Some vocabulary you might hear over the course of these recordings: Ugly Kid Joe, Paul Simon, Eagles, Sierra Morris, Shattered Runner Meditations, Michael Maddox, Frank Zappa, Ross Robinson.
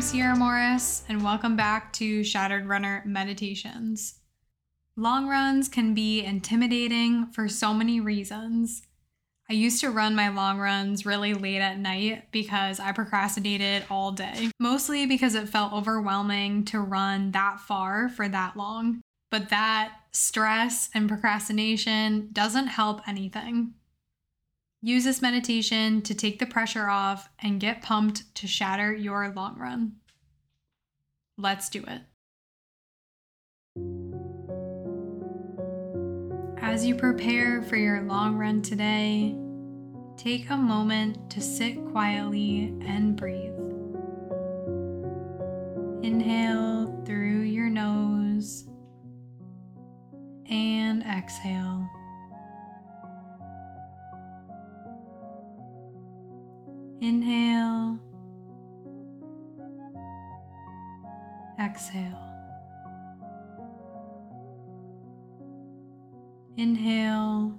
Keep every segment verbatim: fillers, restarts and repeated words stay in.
I'm Sierra Morris, and welcome back to Shattered Runner Meditations. Long runs can be intimidating for so many reasons. I used to run my long runs really late at night because I procrastinated all day, mostly because it felt overwhelming to run that far for that long. But that stress and procrastination doesn't help anything. Use this meditation to take the pressure off and get pumped to shatter your long run. Let's do it. As you prepare for your long run today, take a moment to sit quietly and breathe. Inhale through your nose and exhale. Inhale, exhale. Inhale,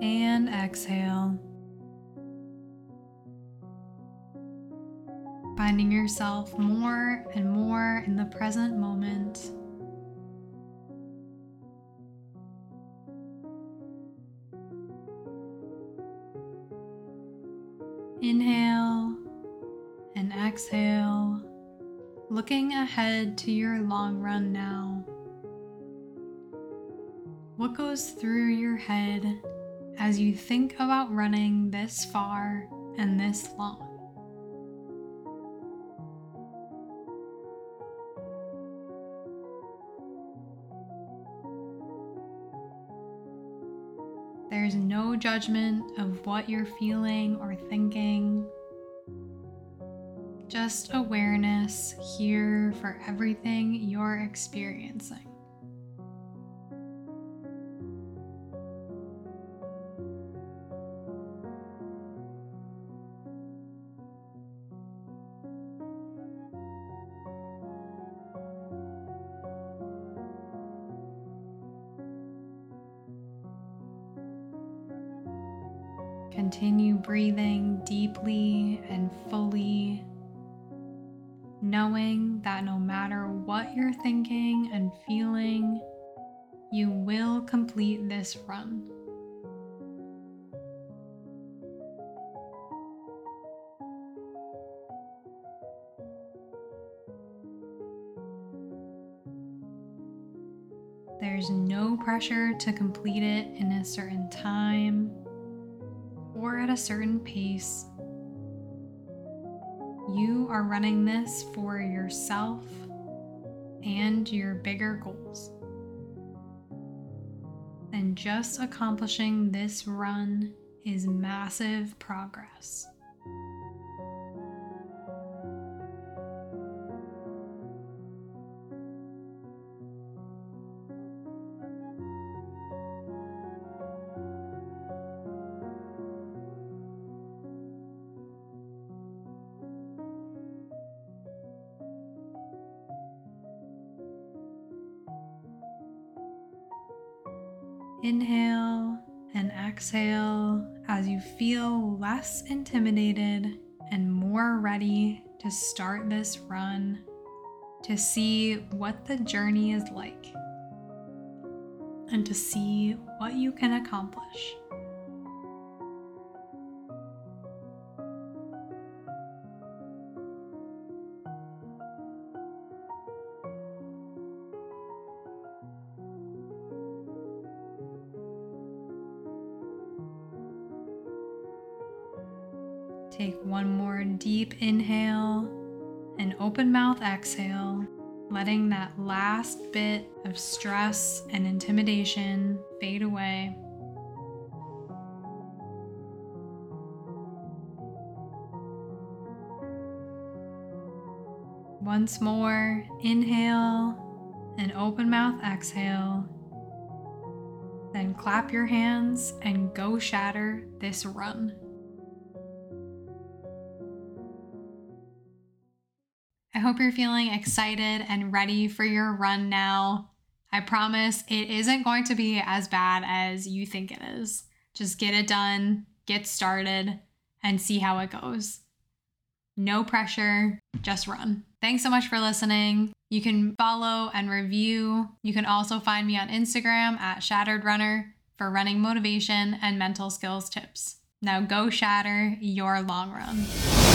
and exhale. Finding yourself more and more in the present moment. Inhale and exhale, looking ahead to your long run now. What goes through your head as you think about running this far and this long? There's no judgment of what you're feeling or thinking. Just awareness here for everything you're experiencing. Continue breathing deeply and fully, knowing that no matter what you're thinking and feeling, you will complete this run. There's no pressure to complete it in a certain time or at a certain pace. You are running this for yourself and your bigger goals. And just accomplishing this run is massive progress. Inhale and exhale as you feel less intimidated and more ready to start this run, to see what the journey is like, and to see what you can accomplish. Take one more deep inhale and open mouth exhale, letting that last bit of stress and intimidation fade away. Once more, inhale and open mouth exhale. Then clap your hands and go shatter this run. I hope you're feeling excited and ready for your run now. I promise it isn't going to be as bad as you think it is. Just get it done, get started, and see how it goes. No pressure, just run. Thanks so much for listening. You can follow and review. You can also find me on Instagram at Shattered Runner for running motivation and mental skills tips. Now go shatter your long run.